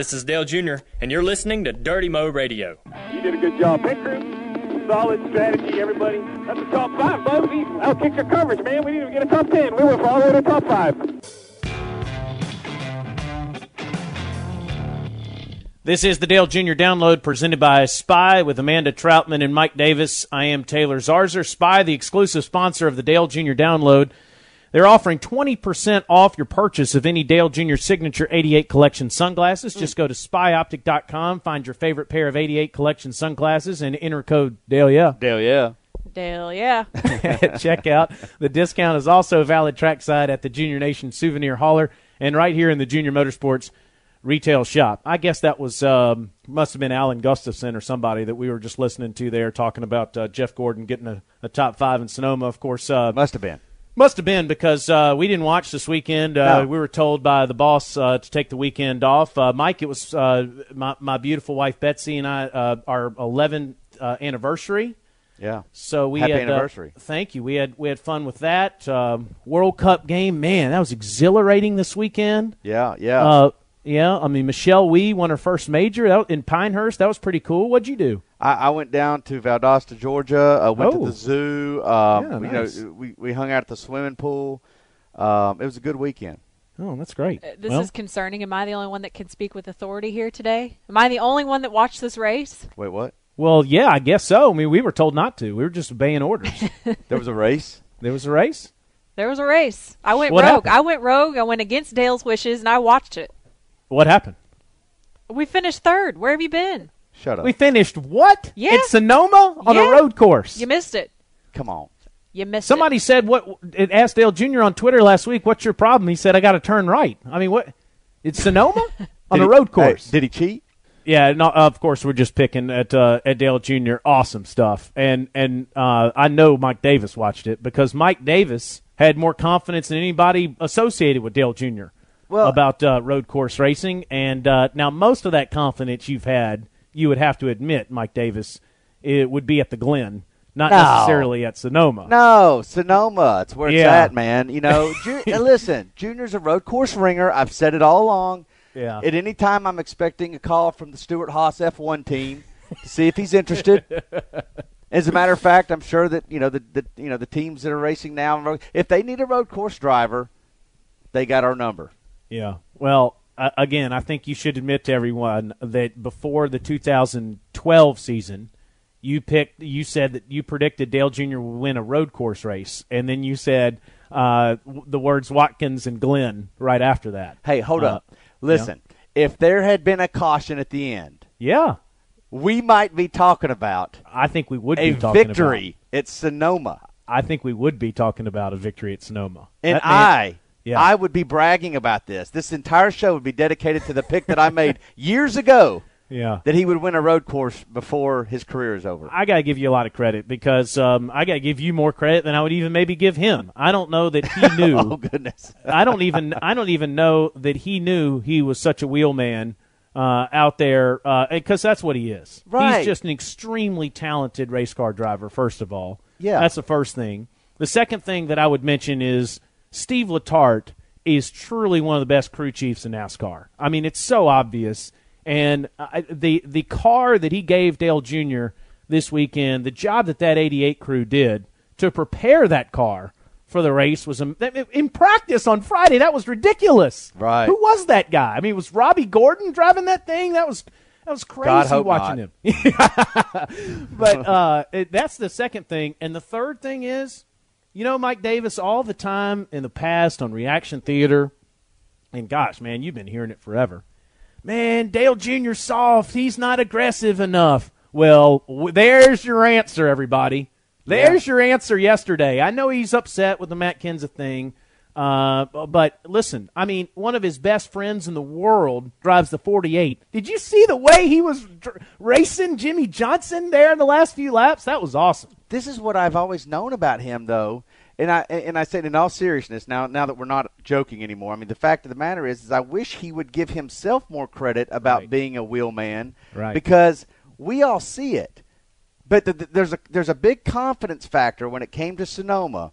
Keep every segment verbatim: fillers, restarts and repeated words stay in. This is Dale Junior, and you're listening to Dirty Mo Radio. You did a good job, pit crew. Solid strategy, everybody. That's the top five, folks. I'll kick your coverage, man. We need to get a top ten. We went all the way to top five. This is the Dale Junior Download presented by Spy with Amanda Troutman and Mike Davis. I am Taylor Zarzer. Spy, the exclusive sponsor of the Dale Junior Download. They're offering twenty percent off your purchase of any Dale Junior Signature eighty-eight Collection sunglasses. Just go to spy optic dot com, find your favorite pair of eighty-eight Collection sunglasses, and enter code Dale Yeah. Dale Yeah. Dale Yeah. Check out. The discount is also valid trackside at the Junior Nation Souvenir Hauler and right here in the Junior Motorsports retail shop. I guess that was um, must have been Alan Gustafson or somebody that we were just listening to there talking about uh, Jeff Gordon getting a, a top five in Sonoma. Of course, uh, must have been. Must have been because uh, we didn't watch this weekend. Uh, no. We were told by the boss uh, to take the weekend off. Uh, Mike, it was uh, my, my beautiful wife Betsy and I, uh, our eleventh uh, anniversary. Yeah. So we Happy had, anniversary. Uh, thank you. We had we had fun with that uh, World Cup game. Man, that was exhilarating this weekend. Yeah. Yeah. Uh, yeah. I mean, Michelle Wie won her first major out in Pinehurst. That was pretty cool. What'd you do? I went down to Valdosta, Georgia. I went oh. to the zoo. Um, yeah, nice. You know, we, we hung out at the swimming pool. Um, it was a good weekend. Oh, that's great. Uh, this well, is concerning. Am I the only one that can speak with authority here today? Am I the only one that watched this race? Wait, what? Well, yeah, I guess so. I mean, we were told not to. We were just obeying orders. There was a race? There was a race? There was a race. I went what rogue. Happened? I went rogue. I went against Dale's wishes, and I watched it. What happened? We finished third. Where have you been? Shut up. We finished what? Yeah. In Sonoma on yeah. a road course. You missed it. Come on. You missed Somebody it. Somebody said, what? It asked Dale Junior on Twitter last week, what's your problem? He said, I got to turn right. I mean, what? It's Sonoma on a road course. Hey, did he cheat? Yeah, no, of course, we're just picking at uh, at Dale Junior Awesome stuff. And, and uh, I know Mike Davis watched it because Mike Davis had more confidence than anybody associated with Dale Junior Well, about uh, road course racing. And uh, now most of that confidence you've had, you would have to admit, Mike Davis, it would be at the Glen, not no. necessarily at Sonoma. No, Sonoma. It's where yeah. it's at, man. You know, ju- listen, Junior's a road course ringer. I've said it all along. Yeah. At any time, I'm expecting a call from the Stewart Haas F one team to see if he's interested. As a matter of fact, I'm sure that you know the, the you know the teams that are racing now, if they need a road course driver, they got our number. Yeah. Well. Uh, again, I think you should admit to everyone that before the two thousand twelve season, you picked, you said that you predicted Dale Junior would win a road course race, and then you said uh, w- the words Watkins and Glenn right after that. Hey, hold uh, up. Listen, yeah. if there had been a caution at the end, yeah, we might be talking about I think we would be a talking victory about. at Sonoma. I think we would be talking about a victory at Sonoma. And that I... Man- Yeah. I would be bragging about this. This entire show would be dedicated to the pick that I made years ago yeah. that he would win a road course before his career is over. I got to give you a lot of credit because um, I got to give you more credit than I would even maybe give him. I don't know that he knew. Oh, goodness. I don't even I don't even know that he knew he was such a wheel man uh, out there because uh, that's what he is. Right. He's just an extremely talented race car driver, first of all. Yeah. That's the first thing. The second thing that I would mention is Steve Letarte is truly one of the best crew chiefs in NASCAR. I mean, it's so obvious. And I, the the car that he gave Dale Junior this weekend, the job that that eighty-eight crew did to prepare that car for the race was in practice on Friday. That was ridiculous. Right? Who was that guy? I mean, was Robbie Gordon driving that thing? That was that was crazy God, hope watching not. him. But uh, it, that's the second thing. And the third thing is, you know, Mike Davis, all the time in the past on Reaction Theater, and gosh, man, you've been hearing it forever. Man, Dale Junior's soft. He's not aggressive enough. Well, w- there's your answer, everybody. There's yeah. your answer yesterday. I know he's upset with the Matt Kenseth thing, uh, but listen, I mean, one of his best friends in the world drives the forty-eight. Did you see the way he was dr- racing Jimmie Johnson there in the last few laps? That was awesome. This is what I've always known about him, though, and I and I said in all seriousness, now now that we're not joking anymore, I mean, the fact of the matter is, is I wish he would give himself more credit about right. being a wheel man right. because we all see it. But the, the, there's a there's a big confidence factor when it came to Sonoma,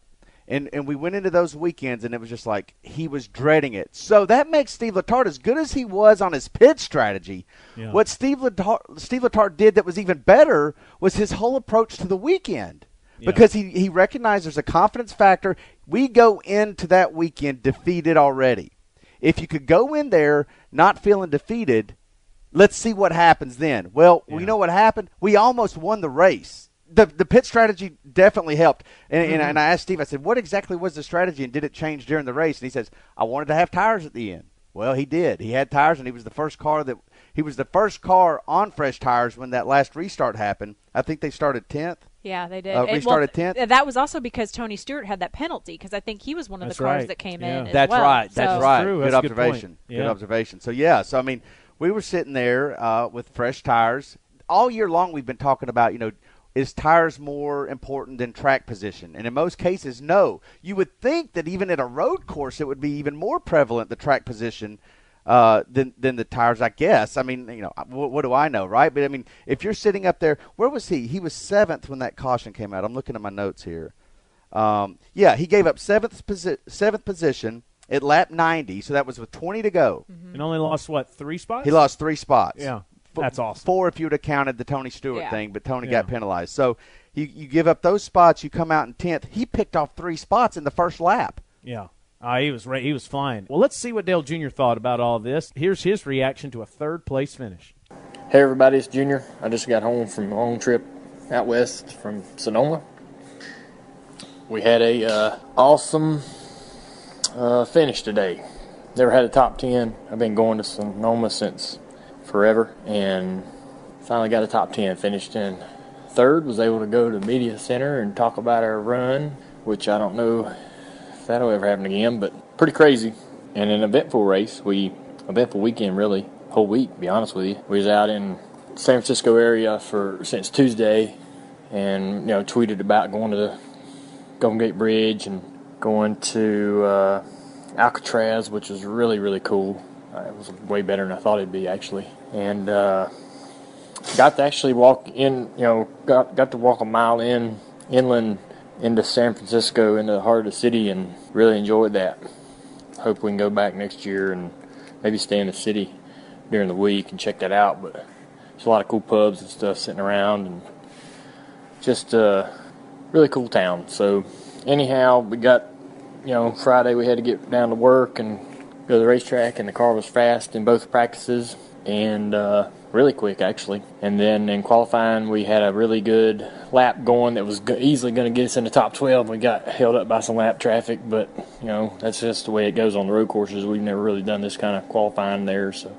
And and we went into those weekends, and it was just like he was dreading it. So that makes Steve Letarte, as good as he was on his pit strategy, yeah. what Steve Letarte, Steve Letarte did that was even better was his whole approach to the weekend. Yeah. Because he, he recognized there's a confidence factor. We go into that weekend defeated already. If you could go in there not feeling defeated, let's see what happens then. Well, yeah. you know what happened? We almost won the race. The the pit strategy definitely helped. And, mm-hmm. and, and I asked Steve, I said, what exactly was the strategy and did it change during the race? And he says, I wanted to have tires at the end. Well, he did. He had tires, and he was the first car that he was the first car on fresh tires when that last restart happened. I think they started tenth. Yeah, they did. Uh, restarted well, tenth. That was also because Tony Stewart had that penalty, because I think he was one of that's the cars right. that came yeah. in. As that's well. Right. That's so. Right. That's good, that's observation. Good, yeah. good observation. So yeah. So I mean, we were sitting there uh, with fresh tires all year long. We've been talking about, you know, is tires more important than track position? And in most cases, no. You would think that even at a road course, it would be even more prevalent the track position uh, than than the tires. I guess. I mean, you know, what, what do I know, right? But I mean, if you're sitting up there, where was he? He was seventh when that caution came out. I'm looking at my notes here. Um, yeah, he gave up seventh posi- seventh position. At lap ninety, so that was with twenty to go. Mm-hmm. And only lost, what, three spots? He lost three spots. Yeah, that's F- awesome. Four if you would have counted the Tony Stewart yeah. thing, but Tony yeah. got penalized. So you, you give up those spots, you come out in tenth. He picked off three spots in the first lap. Yeah, uh, he was re- he was flying. Well, let's see what Dale Junior thought about all this. Here's his reaction to a third-place finish. Hey, everybody, it's Junior. I just got home from a long trip out west from Sonoma. We had a uh, awesome... Uh, finish today. Never had a top ten. I've been going to Sonoma since forever, and finally got a top ten. Finished in third. Was able to go to the media center and talk about our run, which I don't know if that'll ever happen again, but pretty crazy. And an eventful race. We eventful weekend, really. Whole week, to be honest with you. We was out in San Francisco area for since Tuesday, and you know, tweeted about going to the Golden Gate Bridge and going to uh, Alcatraz, which was really, really cool. Uh, it was way better than I thought it'd be, actually. And uh, got to actually walk in, you know, got got to walk a mile in inland into San Francisco, into the heart of the city, and really enjoyed that. Hope we can go back next year and maybe stay in the city during the week and check that out. But there's a lot of cool pubs and stuff sitting around, and just a uh, really cool town. So... anyhow, we got, you know, Friday we had to get down to work and go to the racetrack, and the car was fast in both practices and uh, really quick, actually. And then in qualifying, we had a really good lap going that was go- easily going to get us in the top twelve. We got held up by some lap traffic, but, you know, that's just the way it goes on the road courses. We've never really done this kind of qualifying there, so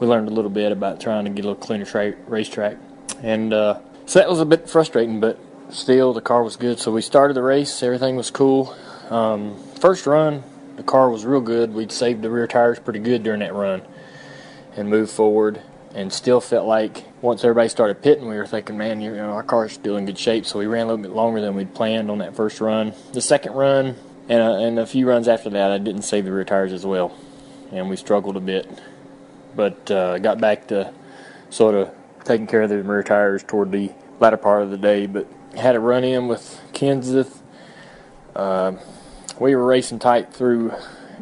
we learned a little bit about trying to get a little cleaner tra- racetrack. And uh, so that was a bit frustrating, but... still, the car was good. So we started the race. Everything was cool. Um, first run, the car was real good. We'd saved the rear tires pretty good during that run and moved forward, and still felt like once everybody started pitting, we were thinking, man, you know, our car's still in good shape. So we ran a little bit longer than we'd planned on that first run. The second run and a, and a few runs after that, I didn't save the rear tires as well, and we struggled a bit. But uh, got back to sort of taking care of the rear tires toward the latter part of the day, but had a run-in with Kenseth. Uh, we were racing tight through,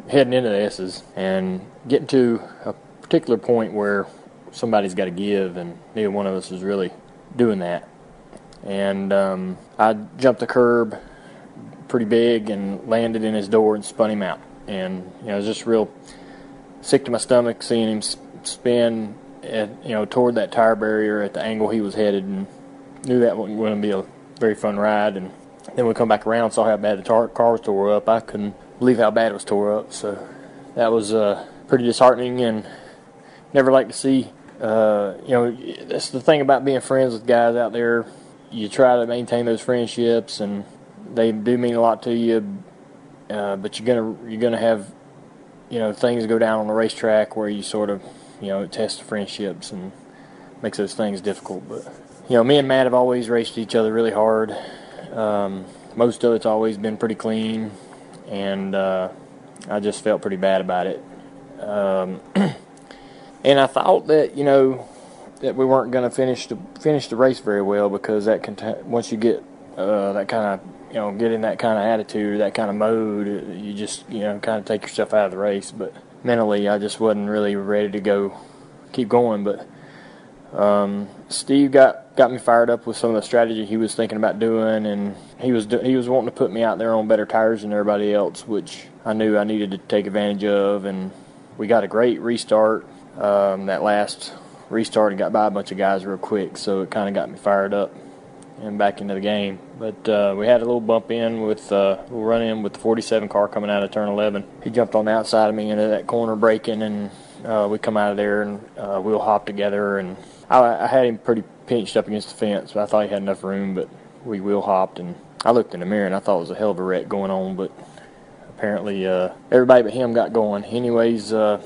heading into the S's, and getting to a particular point where somebody's got to give, and neither one of us was really doing that. And um, I jumped the curb pretty big and landed in his door and spun him out. And you know, it was just real sick to my stomach seeing him spin, at, you know, toward that tire barrier at the angle he was headed, and knew that wasn't going to be a very fun ride. And then we come back around, saw how bad the tar- car was tore up. I couldn't believe how bad it was tore up. So that was uh, pretty disheartening, and never like to see. Uh, you know, that's the thing about being friends with guys out there. You try to maintain those friendships, and they do mean a lot to you. Uh, but you're gonna you're gonna have, you know, things go down on the racetrack where you sort of, you know, test the friendships and makes those things difficult, but. You know, me and Matt have always raced each other really hard. Um, most of it's always been pretty clean, and uh, I just felt pretty bad about it. Um, and I thought that, you know, that we weren't going to finish the finish the race very well, because that can t- once you get uh, that kind of you know, getting that kind of attitude or that kind of mode, you just, you know, kind of take yourself out of the race. But mentally, I just wasn't really ready to go, keep going. But um, Steve got, got me fired up with some of the strategy he was thinking about doing, and he was he was wanting to put me out there on better tires than everybody else, which I knew I needed to take advantage of. And we got a great restart. Um, that last restart, and got by a bunch of guys real quick, so it kind of got me fired up and back into the game. But uh, we had a little bump in with uh, a little run in with the forty-seven car coming out of turn eleven. He jumped on the outside of me into that corner braking, and uh, we come out of there and uh, we'll hop together. And I, I had him pretty pinched up against the fence, but I thought he had enough room. But we wheel hopped, and I looked in the mirror and I thought it was a hell of a wreck going on. But apparently uh, everybody but him got going. Anyways, uh,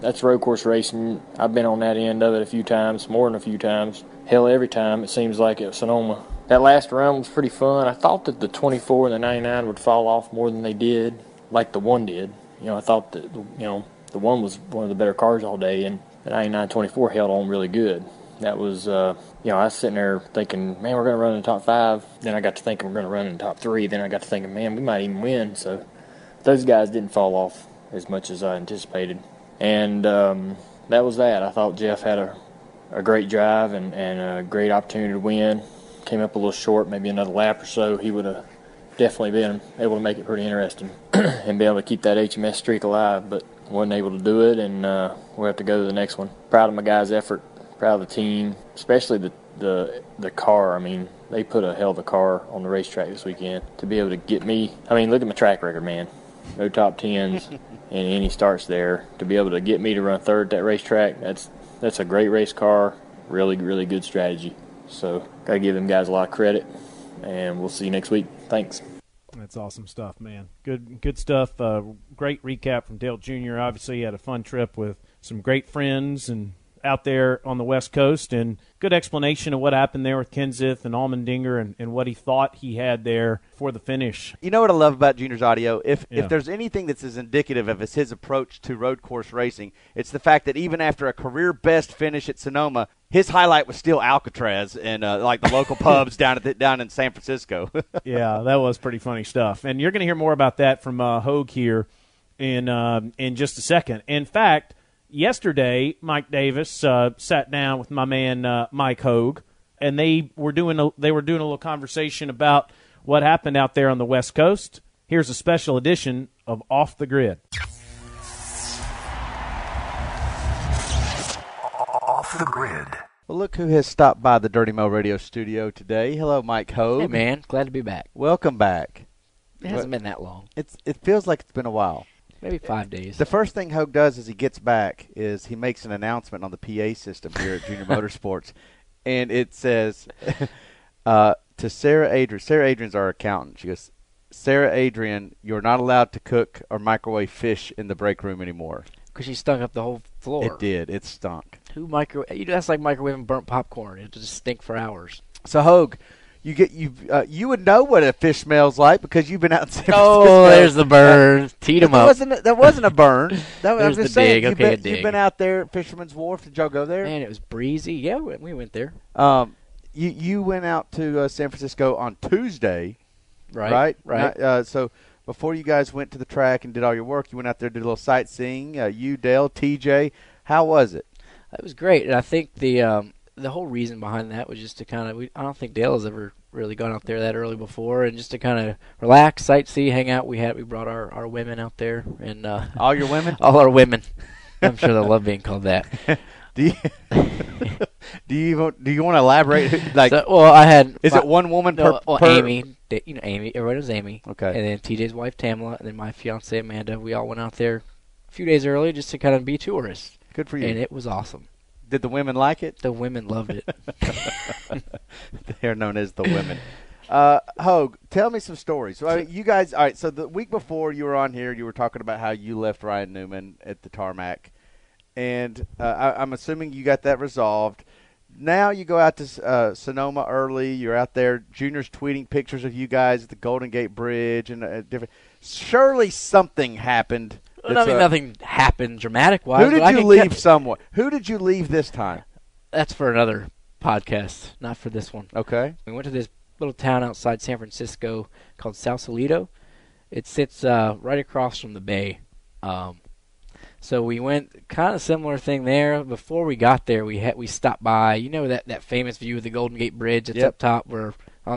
that's road course racing. I've been on that end of it a few times, more than a few times. Hell, every time it seems like at Sonoma. That last round was pretty fun. I thought that the twenty-four and the ninety-nine would fall off more than they did, like the one did. You know, I thought that, you know, the one was one of the better cars all day, and the ninety-nine twenty-four held on really good. That was, uh, you know, I was sitting there thinking, man, we're going to run in the top five. Then I got to thinking we're going to run in the top three. Then I got to thinking, man, we might even win. So those guys didn't fall off as much as I anticipated. And um, that was that. I thought Jeff had a a great drive and, and a great opportunity to win. Came up a little short, maybe another lap or so. He would have definitely been able to make it pretty interesting and be able to keep that H M S streak alive, but wasn't able to do it, and uh, we'll have to go to the next one. Proud of my guys' effort, proud of the team, especially the, the, the car. I mean, they put a hell of a car on the racetrack this weekend to be able to get me. I mean, look at my track record, man. No top tens and any starts there. To be able to get me to run third at that racetrack, that's That's a great race car, really, really good strategy. So got to give them guys a lot of credit, and we'll see you next week. Thanks. That's awesome stuff, man. Good good stuff. Uh, great recap from Dale Junior Obviously, he had a fun trip with some great friends and out there on the West Coast, and good explanation of what happened there with Kenseth and Allmendinger and, and what he thought he had there for the finish. You know what I love about Junior's audio? If yeah. if there's anything that's as indicative of as his approach to road course racing, it's the fact that even after a career-best finish at Sonoma, his highlight was still Alcatraz and uh, like the local pubs down at the, down in San Francisco. Yeah, that was pretty funny stuff. And you're going to hear more about that from uh, Hoag here in uh, in just a second. In fact, yesterday, Mike Davis uh, sat down with my man uh, Mike Hoag, and they were doing a, they were doing a little conversation about what happened out there on the West Coast. Here's a special edition of Off the Grid. Off the Grid. Well, look who has stopped by the Dirty Mo Radio studio today. Hello, Mike Hoag. Hey, man. Glad to be back. Welcome back. It hasn't well, been that long. It's it feels like it's been a while. Maybe five days. The first thing Hoag does as he gets back is he makes an announcement on the P A system here at Junior Motorsports, and it says uh, to Sarah Adrian. Sarah Adrian's our accountant. She goes, Sarah Adrian, you're not allowed to cook or microwave fish in the break room anymore. Because she stunk up the whole floor. It did. It stunk. Who microwave? You know, that's like microwaving burnt popcorn. It just stink for hours. So, Hoag, You get you uh, you would know what a fish smells like because you've been out in San Francisco. Oh, there's the burn. Teed them up. Wasn't a, that wasn't a burn. That was, I was just the saying. Dig. You've, okay, been, dig. You've been out there at Fisherman's Wharf. Did y'all go there? Man, it was breezy. Yeah, we, we went there. Um, you you went out to uh, San Francisco on Tuesday, right? Right. Right. Uh, so before you guys went to the track and did all your work, you went out there, did a little sightseeing. Uh, you, Dale, T J, how was it? It was great, and I think the. Um, The whole reason behind that was just to kind of, I don't think Dale has ever really gone out there that early before, and just to kind of relax, sightsee, hang out. We had we brought our, our women out there, and uh, all your women, all our women. I'm sure they'll love being called that. do you do you do you want to elaborate? Like, so, well, I had is my, it one woman no, per? Well, per Amy, you know, Amy. Everybody was Amy. Okay. And then T J's wife Tamla, and then my fiance Amanda. We all went out there a few days early just to kind of be tourists. Good for you. And it was awesome. Did the women like it? The women loved it. They're known as the women. Uh, Hoag, tell me some stories. So, I mean, you guys, all right, so the week before you were on here, you were talking about how you left Ryan Newman at the tarmac. And uh, I, I'm assuming you got that resolved. Now you go out to uh, Sonoma early. You're out there. Junior's tweeting pictures of you guys at the Golden Gate Bridge. And uh, different. Surely something happened. Well, I mean, a, nothing happened dramatic-wise. Who did you leave ca- somewhere? Who did you leave this time? That's for another podcast, not for this one. Okay. We went to this little town outside San Francisco called Sausalito. It sits uh, right across from the bay. Um, so we went kind of similar thing there. Before we got there, we had, we stopped by, you know, that, that famous view of the Golden Gate Bridge. It's yep. up top. We're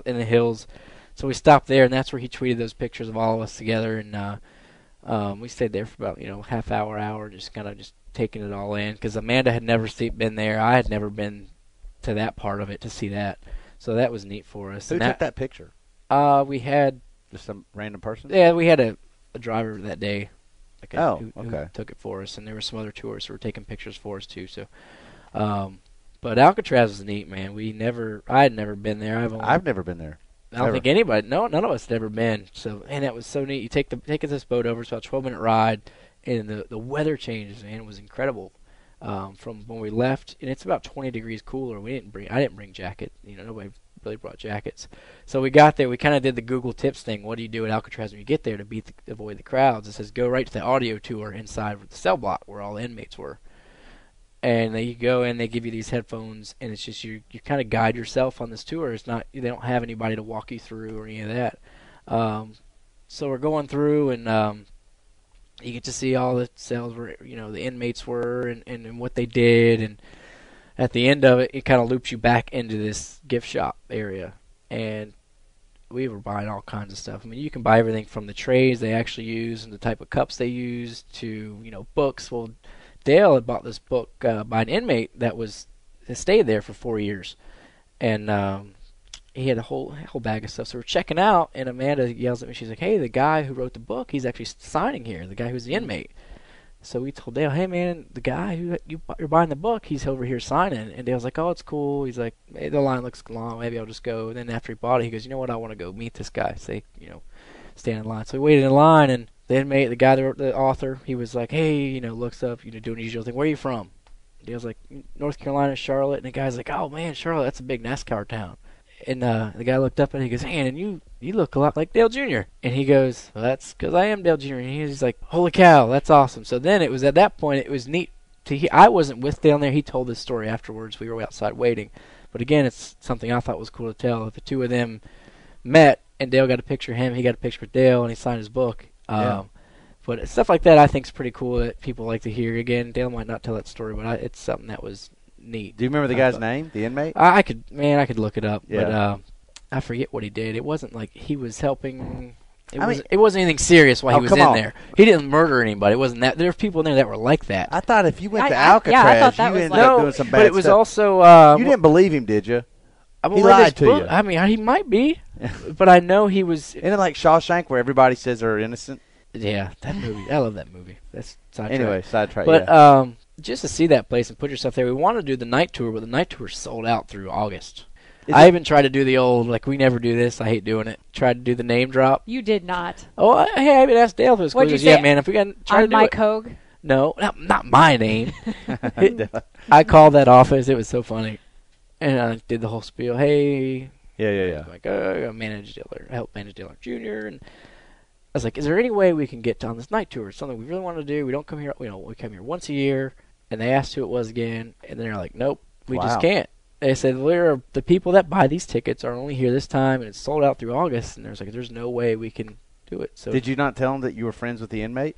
in the hills. So we stopped there, and that's where he tweeted those pictures of all of us together. And uh, um, we stayed there for about, you know, half hour, hour, just kind of just taking it all in. Because Amanda had never see, been there. I had never been to that part of it to see that. So that was neat for us. Who and took that, that picture? Uh, we had... Just some random person? Yeah, we had a, a driver that day. Like a, oh, who, okay. Who took it for us, and there were some other tourists who were taking pictures for us, too. So, um, But Alcatraz was neat, man. We never... I had never been there. I've, only, I've never been there. I don't never. think anybody... No, none of us had ever been. So, and that was so neat. You take the take this boat over. It's about a twelve-minute ride, and the, the weather changes, man. It was incredible. Um, from when we left, and it's about twenty degrees cooler. We didn't bring. I didn't bring jacket. You know, nobody really brought jackets. So we got there. We kind of did the Google Tips thing. What do you do at Alcatraz when you get there to beat the, avoid the crowds? It says go right to the audio tour inside with the cell block where all the inmates were, and then you go in. They give you these headphones, and it's just you. You kind of guide yourself on this tour. It's not. They don't have anybody to walk you through or any of that. Um, so we're going through and. Um, You get to see all the cells where, you know, the inmates were and, and, and what they did. And at the end of it, it kind of loops you back into this gift shop area. And we were buying all kinds of stuff. I mean, you can buy everything from the trays they actually use and the type of cups they use to, you know, books. Well, Dale had bought this book uh, by an inmate that was that stayed there for four years. And um, he had a whole whole bag of stuff. So we're checking out, and Amanda yells at me. She's like, hey, the guy who wrote the book, he's actually signing here, the guy who's the inmate. So we told Dale, hey, man, the guy who you, you're buying the book, he's over here signing. And Dale's like, oh, it's cool. He's like, hey, the line looks long. Maybe I'll just go. And then after he bought it, he goes, you know what? I want to go meet this guy. Say, so you know, stand in line. So we waited in line, and the inmate, the guy that wrote the author, he was like, hey, you know, looks up, you know, doing the usual thing. Where are you from? And Dale's like, North Carolina, Charlotte. And the guy's like, oh, man, Charlotte, that's a big NASCAR town. And uh, the guy looked up and he goes, man, and you, you look a lot like Dale Junior And he goes, well, that's because I am Dale Junior And he's like, holy cow, that's awesome. So then it was at that point, it was neat. to he- I wasn't with Dale there. He told this story afterwards. We were outside waiting. But again, it's something I thought was cool to tell. The two of them met and Dale got a picture of him. He got a picture of Dale and he signed his book. Yeah. Um, but stuff like that I think is pretty cool that people like to hear. Again, Dale might not tell that story, but I, it's something that was neat. Do you remember the guy's uh, name, the inmate? I, I could, man, I could look it up, yeah. but uh, I forget what he did. It wasn't like he was helping. It, I was, mean, it wasn't anything serious while oh, he was in on. there. He didn't murder anybody. It wasn't that. There were people in there that were like that. I thought if you went I, to I, Alcatraz, yeah, I thought that you was ended like, up no, doing some bad stuff. But it was stuff. also. Uh, you didn't believe him, did you? I mean, he lied to book, you. I mean, he might be, but I know he was. Isn't it like Shawshank where everybody says they're innocent? Yeah, that movie. I love that movie. That's sidetrack. Anyway, sidetrack, But, yeah. um. Just to see that place and put yourself there. We wanted to do the night tour, but the night tour sold out through August. Is I it? even tried to do the old, like, we never do this. I hate doing it. Tried to do the name drop. You did not. Oh, I, hey, I even asked Dale if it was cool. He goes, yeah, man, if we got to try to do it. On Mike Hoag? No, not, not my name. it, I called that office. It was so funny. And I did the whole spiel. Hey. Yeah, yeah, yeah. Like, oh, I manage Diller. I help manage Diller Junior And I was like, is there any way we can get on this night tour? It's something we really want to do. We don't come here. You know, we come here once a year. And they asked who it was again, and they're like, nope, we wow. just can't. They said, we're, the people that buy these tickets are only here this time, and it's sold out through August. And there's like, there's no way we can do it. So did you not tell them that you were friends with the inmate?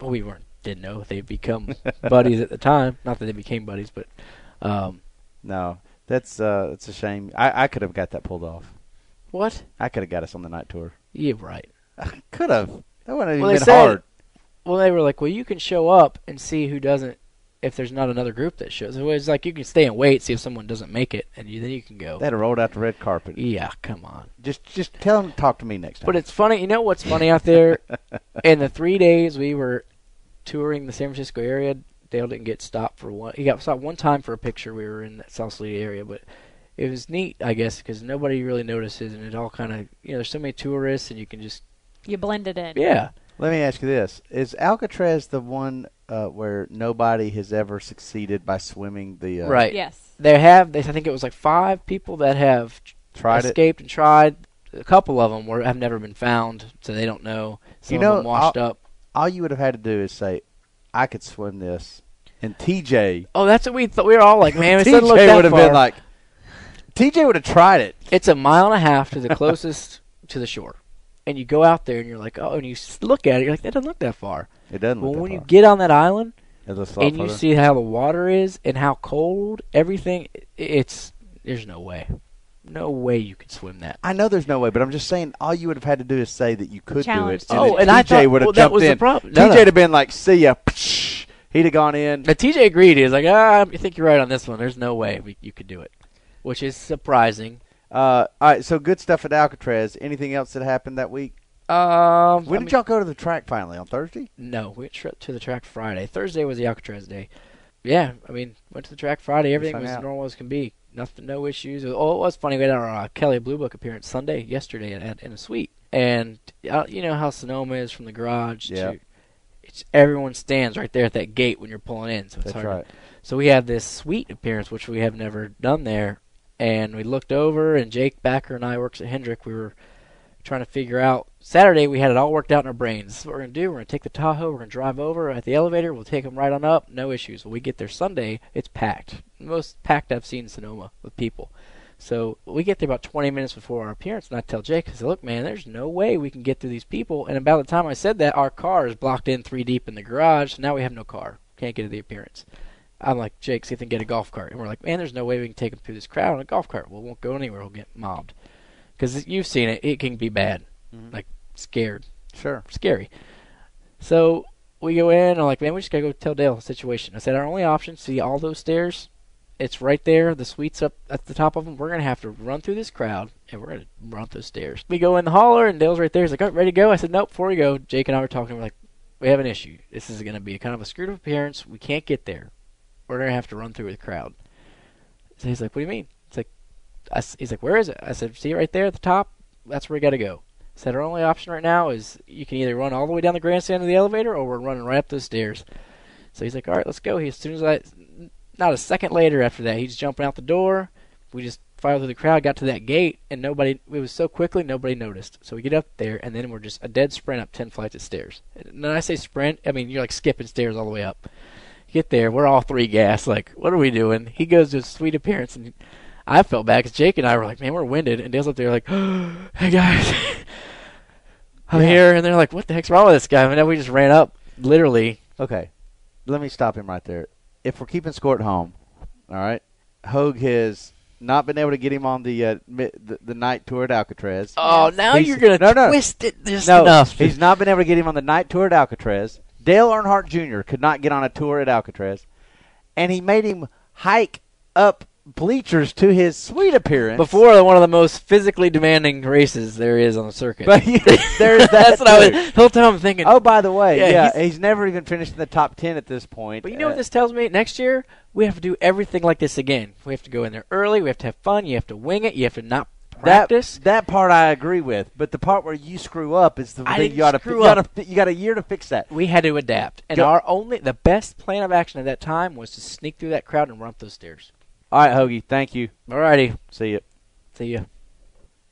Well, we weren't. Didn't know. They'd become buddies at the time. Not that they became buddies, but. Um, no, that's uh, that's a shame. I, I could have got that pulled off. What? I could have got us on the night tour. Yeah, right. I could have. That wouldn't have well, even been said, hard. Well, they were like, well, you can show up and see who doesn't. If there's not another group that shows, it's like you can stay and wait, see if someone doesn't make it, and you, then you can go. That'd have rolled out the red carpet. Yeah, come on. Just just tell them to talk to me next time. But it's funny. You know what's funny out there? In the three days we were touring the San Francisco area, Dale didn't get stopped for one. He got stopped one time for a picture. We were in that Sausalito area, but it was neat, I guess, because nobody really notices, and it all kind of, you know, there's so many tourists, and you can just. You blend it in. Yeah. Let me ask you this. Is Alcatraz the one... Uh, where nobody has ever succeeded by swimming the... Uh, right. Yes. They have, they, I think it was like five people that have tried escaped it. and tried. A couple of them were, have never been found, so they don't know. Some you know, of them washed all, up. All you would have had to do is say, I could swim this. And T J... Oh, that's what we thought. We were all like, man, we T J would have been like... T J would have tried it. It's a mile and a half to the closest to the shore. And you go out there, and you're like, oh, and you look at it, you're like, that doesn't look that far. It doesn't well, look that far. Well, when you get on that island, and further. you see how the water is and how cold everything, it's there's no way. No way you could swim that. I know there's no way, but I'm just saying all you would have had to do is say that you could Challenge. do it. And oh, and T J I thought would have well, jumped that was in. the problem. No, T J would no. have been like, see ya. He'd have gone in. But T J agreed. He was like, ah, I think you're right on this one. There's no way we, you could do it, which is surprising. Uh, all right, so good stuff at Alcatraz. Anything else that happened that week? Um, when I did mean, y'all go to the track finally, on Thursday? No, we went to the track Friday. Thursday was the Alcatraz day. Yeah, I mean, went to the track Friday. Everything was out. normal as can be. Nothing, no issues. Oh, it was funny. We had our uh, Kelly Blue Book appearance Sunday, yesterday, at, in a suite. And uh, you know how Sonoma is from the garage yeah. to it's, everyone stands right there at that gate when you're pulling in. So it's That's hard. Right. So we had this suite appearance, which we have never done there. And we looked over, and Jake Backer and I works at Hendrick. We were trying to figure out. Saturday, we had it all worked out in our brains. This is what we're going to do. We're going to take the Tahoe. We're going to drive over at the elevator. We'll take them right on up. No issues. When we get there Sunday, it's packed. Most packed I've seen in Sonoma with people. So we get there about twenty minutes before our appearance, and I tell Jake, I said, look, man, there's no way we can get through these people. And about the time I said that, our car is blocked in three deep in the garage, so now we have no car. Can't get to the appearance. I'm like, Jake, see if they can get a golf cart. And we're like, man, there's no way we can take them through this crowd on a golf cart. Well, it won't go anywhere. We'll get mobbed. Because you've seen it. It can be bad. Mm-hmm. Like, scared. Sure. Scary. So we go in. I'm like, man, we just got to go tell Dale the situation. I said, our only option, see all those stairs? It's right there. The suite's up at the top of them. We're going to have to run through this crowd, and we're going to run up those stairs. We go in the hauler, and Dale's right there. He's like, oh, ready to go? I said, nope, before we go, Jake and I were talking. We're like, we have an issue. This is going to be a kind of a screwed up appearance. We can't get there. We're going to have to run through the crowd. So he's like, what do you mean? It's like, I, he's like, where is it? I said, see it right there at the top? That's where we got to go. I said, our only option right now is you can either run all the way down the grandstand to the elevator or we're running right up those stairs. So he's like, all right, let's go. He, as soon as I, not a second later after that, he's jumping out the door. We just filed through the crowd, got to that gate, and nobody, it was so quickly, nobody noticed. So we get up there, and then we're just a dead sprint up ten flights of stairs. And when I say sprint, I mean, you're like skipping stairs all the way up. Get there, we're all three gassed, like, what are we doing? He goes to a sweet appearance, and I felt bad, because Jake and I were like, man, we're winded, and Dale's up there like, oh, hey, guys, I'm yeah. here, and they're like, what the heck's wrong with this guy? And then we just ran up, literally. Okay, let me stop him right there. If we're keeping score at home, all right, Hoag has not been able to get him on the uh, mi- the, the night tour at Alcatraz. Oh, now he's, you're going to no, no, twist it just no, enough. He's not been able to get him on the night tour at Alcatraz. Dale Earnhardt Junior could not get on a tour at Alcatraz, and he made him hike up bleachers to his suite appearance. Before one of the most physically demanding races there is on the circuit. But yeah, there's that That's what I was, whole time I'm thinking. Oh, by the way, yeah, yeah he's, he's never even finished in the top ten at this point. But you know uh, what this tells me? Next year, we have to do everything like this again. We have to go in there early. We have to have fun. You have to wing it. You have to not practice. That, that part I agree with, but the part where you screw up is the I thing you ought to fi- you got you got a year to fix that. We had to adapt. And Go. our only the best plan of action at that time was to sneak through that crowd and run up those stairs. All right, Hoagie, thank you. All righty. See you. See you.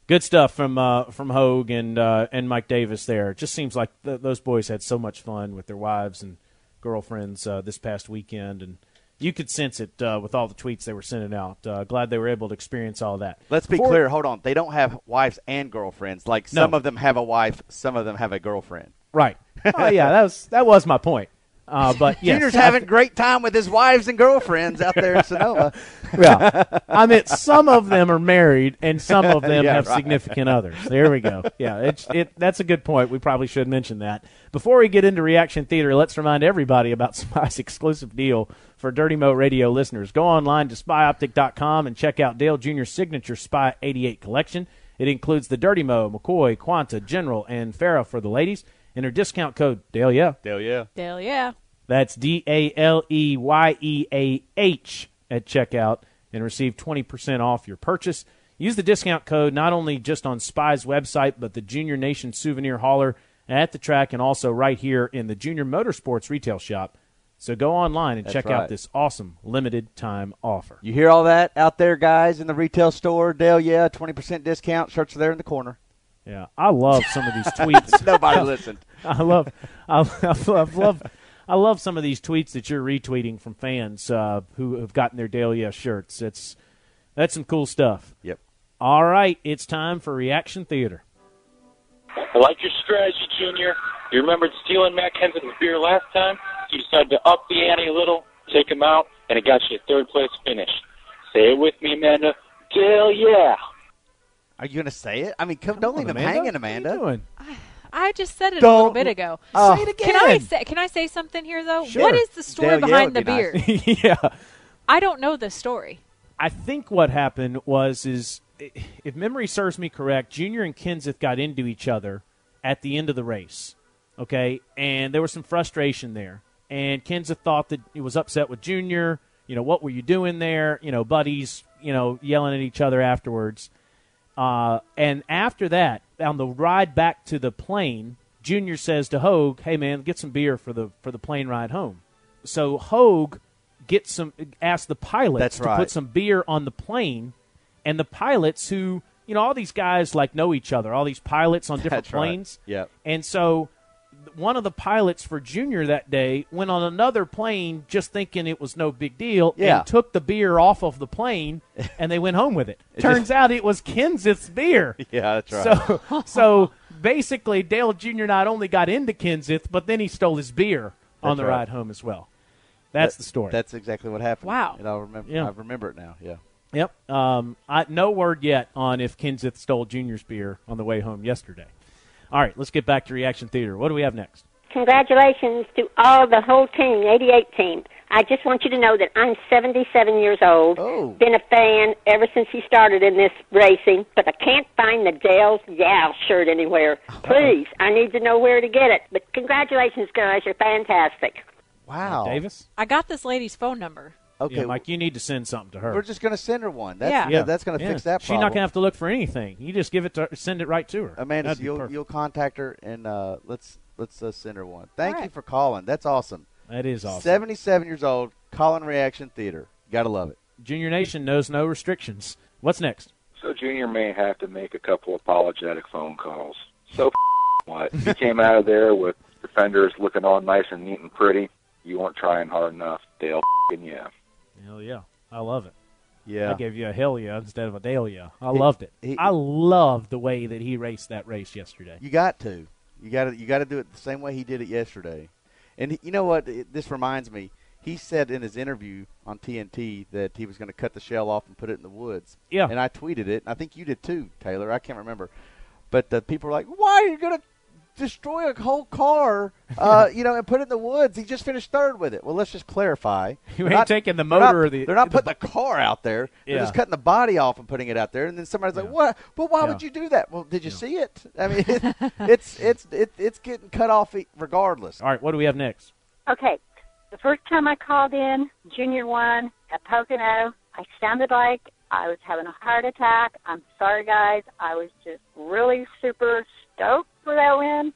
Good stuff from uh, from Hoag and uh, and Mike Davis there. It just seems like th- those boys had so much fun with their wives and girlfriends uh, this past weekend, and you could sense it uh, with all the tweets they were sending out. Uh, glad they were able to experience all that. Let's be Before, clear. Hold on. They don't have wives and girlfriends. Like some no. of them have a wife, some of them have a girlfriend. Right. Oh yeah, that was that was my point. Uh, but yes, Junior's having a great time with his wives and girlfriends out there in Sonoma. Yeah, I mean, some of them are married and some of them yeah, have right. significant others. There we go. Yeah, it's, it, that's a good point. We probably should mention that. Before we get into Reaction Theater, let's remind everybody about Spy's exclusive deal for Dirty Mo Radio listeners. Go online to spy optic dot com and check out Dale Junior's signature Spy eighty-eight collection. It includes the Dirty Mo, McCoy, Quanta, General, and Farrah for the ladies. Enter discount code Dale Yeah. Dale Yeah. Dale Yeah. That's D A L E Y E A H at checkout and receive twenty percent off your purchase. Use the discount code not only just on Spy's website, but the Junior Nation Souvenir Hauler at the track and also right here in the Junior Motorsports retail shop. So go online and That's check right. out this awesome limited time offer. You hear all that out there, guys, in the retail store? Dale Yeah, twenty percent discount. Shirts are there in the corner. Yeah, I love some of these tweets. Nobody listened. I love, I love, I love, I love some of these tweets that you're retweeting from fans uh, who have gotten their Dale Yeah shirts. It's That's some cool stuff. Yep. All right, it's time for Reaction Theater. I like your strategy, Junior. You remembered stealing Matt Kenseth's beer last time. You decided to up the ante a little, take him out, and it got you a third-place finish. Say it with me, Amanda. Hell yeah. Are you going to say it? I mean, come, don't leave him hanging, Amanda. What are you doing? I just said it don't, a little bit ago. Uh, say it again. Can I say, can I say something here, though? Sure. What is the story Dale behind yeah, the be beer? Nice. Yeah. I don't know the story. I think what happened was is, if memory serves me correct, Junior and Kenseth got into each other at the end of the race, okay? And there was some frustration there. And Kenseth thought that he was upset with Junior. You know, what were you doing there? You know, buddies, you know, yelling at each other afterwards. Uh, and after that, on the ride back to the plane, Junior says to Hoag, hey, man, get some beer for the for the plane ride home. So Hoag gets some, asks the pilots That's to right. put some beer on the plane, and the pilots who, you know, all these guys, like, know each other, all these pilots on different That's planes. Right. Yep. And so one of the pilots for Junior that day went on another plane just thinking it was no big deal yeah. and took the beer off of the plane, and they went home with it. it Turns just... out it was Kenseth's beer. Yeah, that's right. So, so basically Dale Junior not only got into Kenseth, but then he stole his beer that's on the right. ride home as well. That's that, the story. That's exactly what happened. Wow. And I'll remember, yeah. I remember it now, yeah. Yep. Um, I, no word yet on if Kenseth stole Junior's beer on the way home yesterday. All right, let's get back to Reaction Theater. What do we have next? Congratulations to all the whole team, the eighty-eight team. I just want you to know that I'm seventy-seven years old. Oh. Been a fan ever since he started in this racing, but I can't find the Dale Yow shirt anywhere. Please, I need to know where to get it. But congratulations, guys. You're fantastic. Wow. Mike Davis? I got this lady's phone number. Okay, yeah, Mike, you need to send something to her. We're just going to send her one. That's, yeah. yeah, that's going to yeah. fix that problem. She's not going to have to look for anything. You just give it to her, send it right to her. Amanda, so you'll, you'll contact her, and uh, let's let's uh, send her one. Thank right. you for calling. That's awesome. That is awesome. seventy-seven years old, calling Reaction Theater. Got to love it. Junior Nation knows no restrictions. What's next? So Junior may have to make a couple apologetic phone calls. So what? You came out of there with your fenders looking all nice and neat and pretty. You weren't trying hard enough, Dale yeah. Hell yeah. I love it. Yeah. I gave you a hell yeah instead of a Dale yeah. I he, loved it. He, I loved the way that he raced that race yesterday. You got to. You got to you got to do it the same way he did it yesterday. And he, you know what? It, this reminds me. He said in his interview on T N T that he was going to cut the shell off and put it in the woods. Yeah. And I tweeted it. I think you did too, Taylor. I can't remember. But the people were like, why are you going to destroy a whole car, uh, you know, and put it in the woods? He just finished third with it. Well, let's just clarify. You ain't not, taking the motor not, or the... They're not putting the, the car out there. Yeah. They're just cutting the body off and putting it out there. And then somebody's yeah. like, what? Well, why yeah. would you do that? Well, did you yeah. see it? I mean, it, it's it's it, it's getting cut off regardless. All right, what do we have next? Okay. The first time I called in, Junior won at Pocono. I sounded like I was having a heart attack. I'm sorry, guys. I was just really super stoked for that win.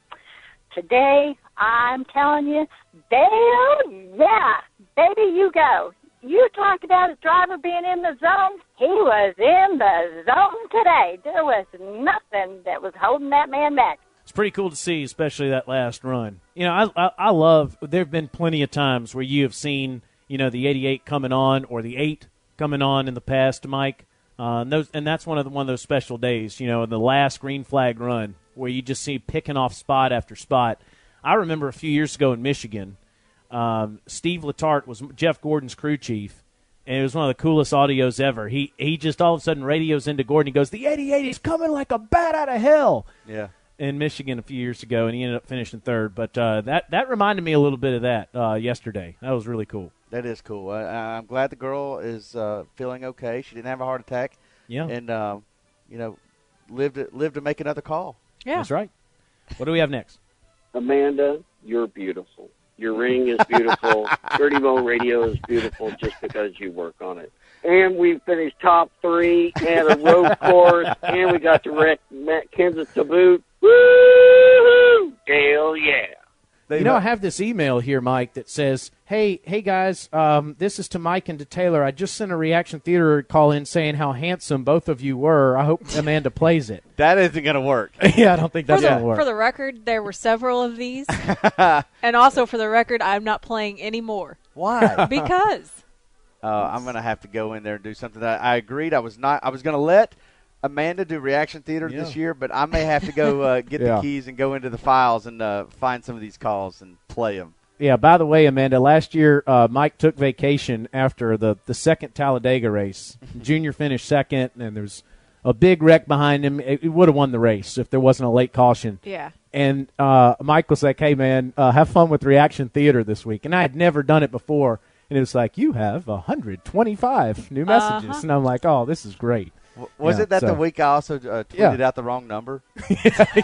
Today, I'm telling you, Dale, yeah, baby, you go. You talked about a driver being in the zone. He was in the zone today. There was nothing that was holding that man back. It's pretty cool to see, especially that last run. You know, I, I, I love, there have been plenty of times where you have seen, you know, the eighty-eight coming on or the eight coming on in the past, Mike. Uh, and, those, and that's one of, the, one of those special days, you know, in the last green flag run, where you just see picking off spot after spot. I remember a few years ago in Michigan, um, Steve Letarte was Jeff Gordon's crew chief, and it was one of the coolest audios ever. He he just all of a sudden radios into Gordon. He goes, the eighty-eight is coming like a bat out of hell. Yeah. In Michigan a few years ago, and he ended up finishing third. But uh, that, that reminded me a little bit of that uh, yesterday. That was really cool. That is cool. I, I'm glad the girl is uh, feeling okay. She didn't have a heart attack. Yeah. And, uh, you know, lived lived to make another call. Yeah. That's right. What do we have next? Amanda, you're beautiful. Your ring is beautiful. Dirty Mo Radio is beautiful just because you work on it. And we finished top three and a road course, and we got to wreck Matt Kenseth to boot. Woo-hoo! Hell yeah. They you know, I have this email here, Mike, that says, hey, hey guys, um, this is to Mike and to Taylor. I just sent a Reaction Theater call in saying how handsome both of you were. I hope Amanda plays it. That isn't going to work. Yeah, I don't think that's going to work. For the record, there were several of these. And also, for the record, I'm not playing any more. Why? Because Uh, I'm going to have to go in there and do something. That I, I agreed I was not. I was going to let Amanda do Reaction Theater yeah. this year, but I may have to go uh, get yeah. the keys and go into the files and uh, find some of these calls and play them. Yeah, by the way, Amanda, last year uh, Mike took vacation after the, the second Talladega race. Junior finished second, and there was a big wreck behind him. It, it would have won the race if there wasn't a late caution. Yeah. And uh, Mike was like, hey, man, uh, have fun with Reaction Theater this week. And I had never done it before, and it was like, you have one hundred twenty-five new messages. Uh-huh. And I'm like, oh, this is great. Was yeah, it that so. the week I also uh, tweeted yeah. out the wrong number?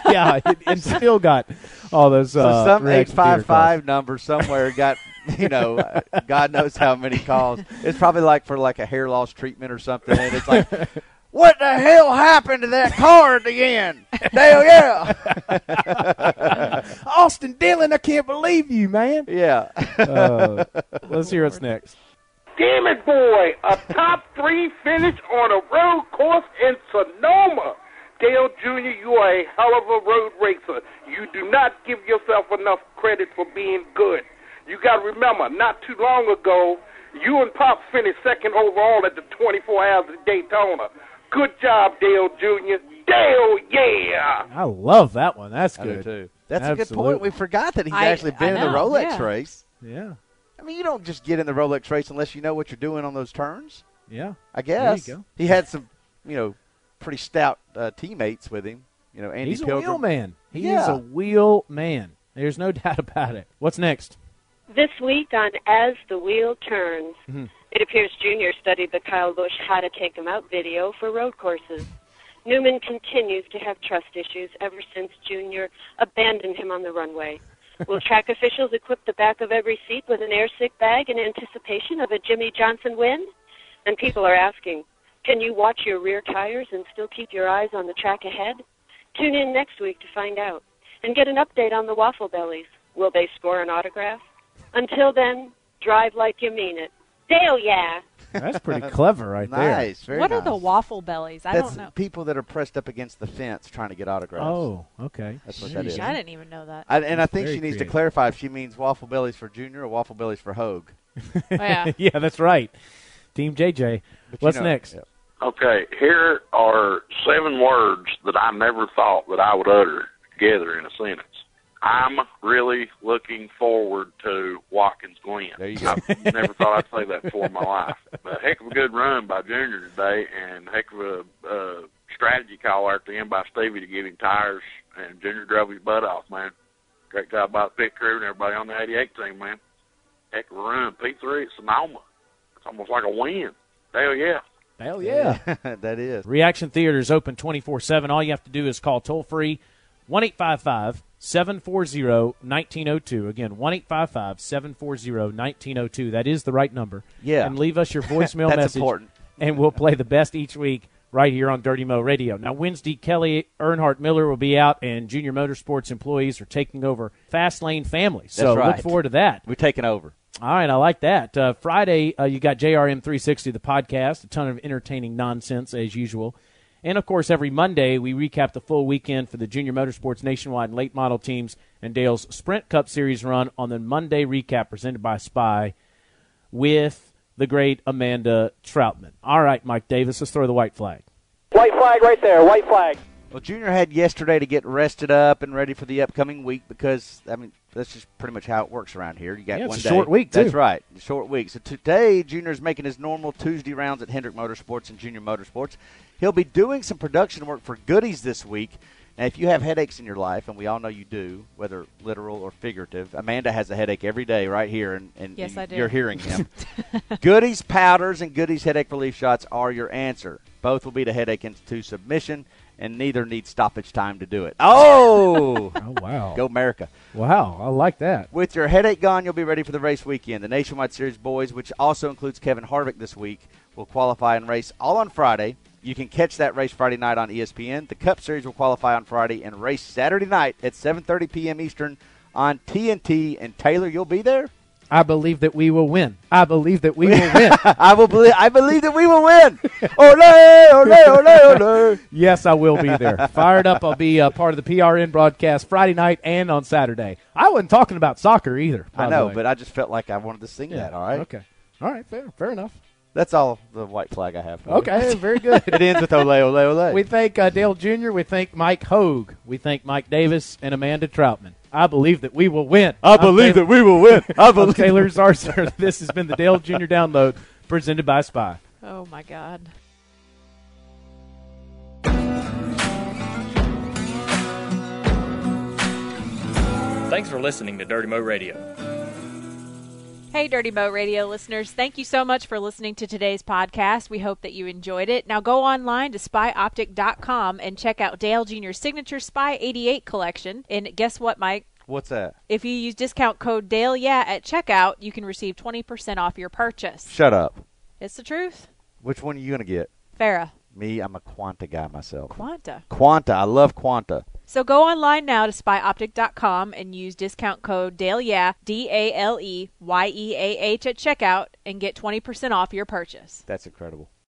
yeah, and, and still got all those. So uh, some eight five five number somewhere got, you know, uh, God knows how many calls. It's probably like for like a hair loss treatment or something. And it's like, what the hell happened to that car at the end? Dale, yeah. Austin Dillon, I can't believe you, man. Yeah. uh, let's hear what's next. Damn it, boy, a top three finish on a road course in Sonoma. Dale Junior, you are a hell of a road racer. You do not give yourself enough credit for being good. You got to remember, not too long ago, you and Pop finished second overall at the twenty-four hours of Daytona. Good job, Dale Junior Dale, yeah. I love that one. That's good. I do too. That's Absolutely. a good point. We forgot that he's I, actually been know, in the Rolex yeah. race. Yeah. I mean, you don't just get in the Rolex race unless you know what you're doing on those turns. Yeah. I guess. There you go. He had some, you know, pretty stout uh, teammates with him. You know, Andy He's Pilgrim. He's a wheel man. He yeah. is a wheel man. There's no doubt about it. What's next? This week on As the Wheel Turns, mm-hmm. it appears Junior studied the Kyle Busch How to Take 'Em Out video for road courses. Newman continues to have trust issues ever since Junior abandoned him on the runway. Will track officials equip the back of every seat with an airsick bag in anticipation of a Jimmie Johnson win? And people are asking, can you watch your rear tires and still keep your eyes on the track ahead? Tune in next week to find out and get an update on the Waffle Bellies. Will they score an autograph? Until then, drive like you mean it. Dale, yeah. That's pretty clever right nice, there. Nice, very What nice. are the Waffle Bellies? I That's don't know. People that are pressed up against the fence trying to get autographs. Oh, okay. That's what Jeez. that is. I didn't even know that. I, and That's I think she needs creative. to clarify if she means Waffle Bellies for Junior or Waffle Bellies for Hoag. oh, yeah. yeah, that's right. Team J J. But What's you know, next? Yeah. Okay, here are seven words that I never thought that I would utter together in a sentence. I'm really looking forward to Watkins Glen. There you go. I never thought I'd say that before in my life. But heck of a good run by Junior today, and heck of a uh, strategy call at the end by Stevie to give him tires, and Junior drove his butt off, man. Great job by the pit crew and everybody on the eighty-eight team, man. Heck of a run. P three at Sonoma. It's almost like a win. Hell yeah. Hell yeah. yeah. That is. Reaction Theater is open twenty-four seven. All you have to do is call toll-free one eight five five, seven four zero, one nine zero two. Again, one eight five five, seven four zero, one nine zero two. That is the right number. Yeah. And leave us your voicemail That's message. That's important. And we'll play the best each week right here on Dirty Mo Radio. Now, Wednesday, Kelly Earnhardt Miller will be out, and Junior Motorsports employees are taking over Fast Lane Family. So That's right. look forward to that. We're taking over. All right, I like that. Uh, Friday, uh, you got J R M three sixty, the podcast, a ton of entertaining nonsense as usual. And, of course, every Monday we recap the full weekend for the Junior Motorsports Nationwide Late Model Teams and Dale's Sprint Cup Series run on the Monday recap presented by Spy with the great Amanda Troutman. All right, Mike Davis, let's throw the white flag. White flag right there, white flag. Well, Junior had yesterday to get rested up and ready for the upcoming week because, I mean, that's just pretty much how it works around here. You got yeah, one it's a day. short week, too. That's right, a short week. So today, Junior's making his normal Tuesday rounds at Hendrick Motorsports and Junior Motorsports. He'll be doing some production work for Goodies this week. Now, if you have headaches in your life, and we all know you do, whether literal or figurative, Amanda has a headache every day right here, and, and yes, you, I do. You're hearing him. Goodies powders and Goodies headache relief shots are your answer. Both will be the headache into submission, and neither needs stoppage time to do it. Oh! Oh, wow. Go America. Wow, I like that. With your headache gone, you'll be ready for the race weekend. The Nationwide Series boys, which also includes Kevin Harvick this week, will qualify and race all on Friday. You can catch that race Friday night on E S P N. The Cup Series will qualify on Friday and race Saturday night at seven thirty p.m. Eastern on T N T. And, Taylor, you'll be there? I believe that we will win. I believe that we will win. I will believe. I believe that we will win. Ole, ole, ole, ole. Yes, I will be there. Fired up. I'll be uh, part of the P R N broadcast Friday night and on Saturday. I wasn't talking about soccer either. I know, but I just felt like I wanted to sing yeah. that. All right. Okay. All right, fair, fair enough. That's all the white flag I have for okay, you. Very good. It ends with ole, ole, ole. We thank uh, Dale Junior We thank Mike Hoag. We thank Mike Davis and Amanda Troutman. I believe that we will win. I I'm believe Taylor, that we will win. I believe. I'm Taylor Zarzer. This has been the Dale Junior Download presented by Spy. Oh, my God. Thanks for listening to Dirty Mo Radio. Hey, Dirty Mo Radio listeners, thank you so much for listening to today's podcast. We hope that you enjoyed it. Now go online to spy optic dot com and check out Dale Junior's signature Spy eighty-eight collection. And guess what, Mike? What's that? If you use discount code Dale Yeah at checkout, you can receive twenty percent off your purchase. Shut up. It's the truth. Which one are you going to get? Farrah. Me, I'm a Quanta guy myself. Quanta? Quanta. I love Quanta. So go online now to spy optic dot com and use discount code DALEYEAH, D A L E Y E A H at checkout and get twenty percent off your purchase. That's incredible.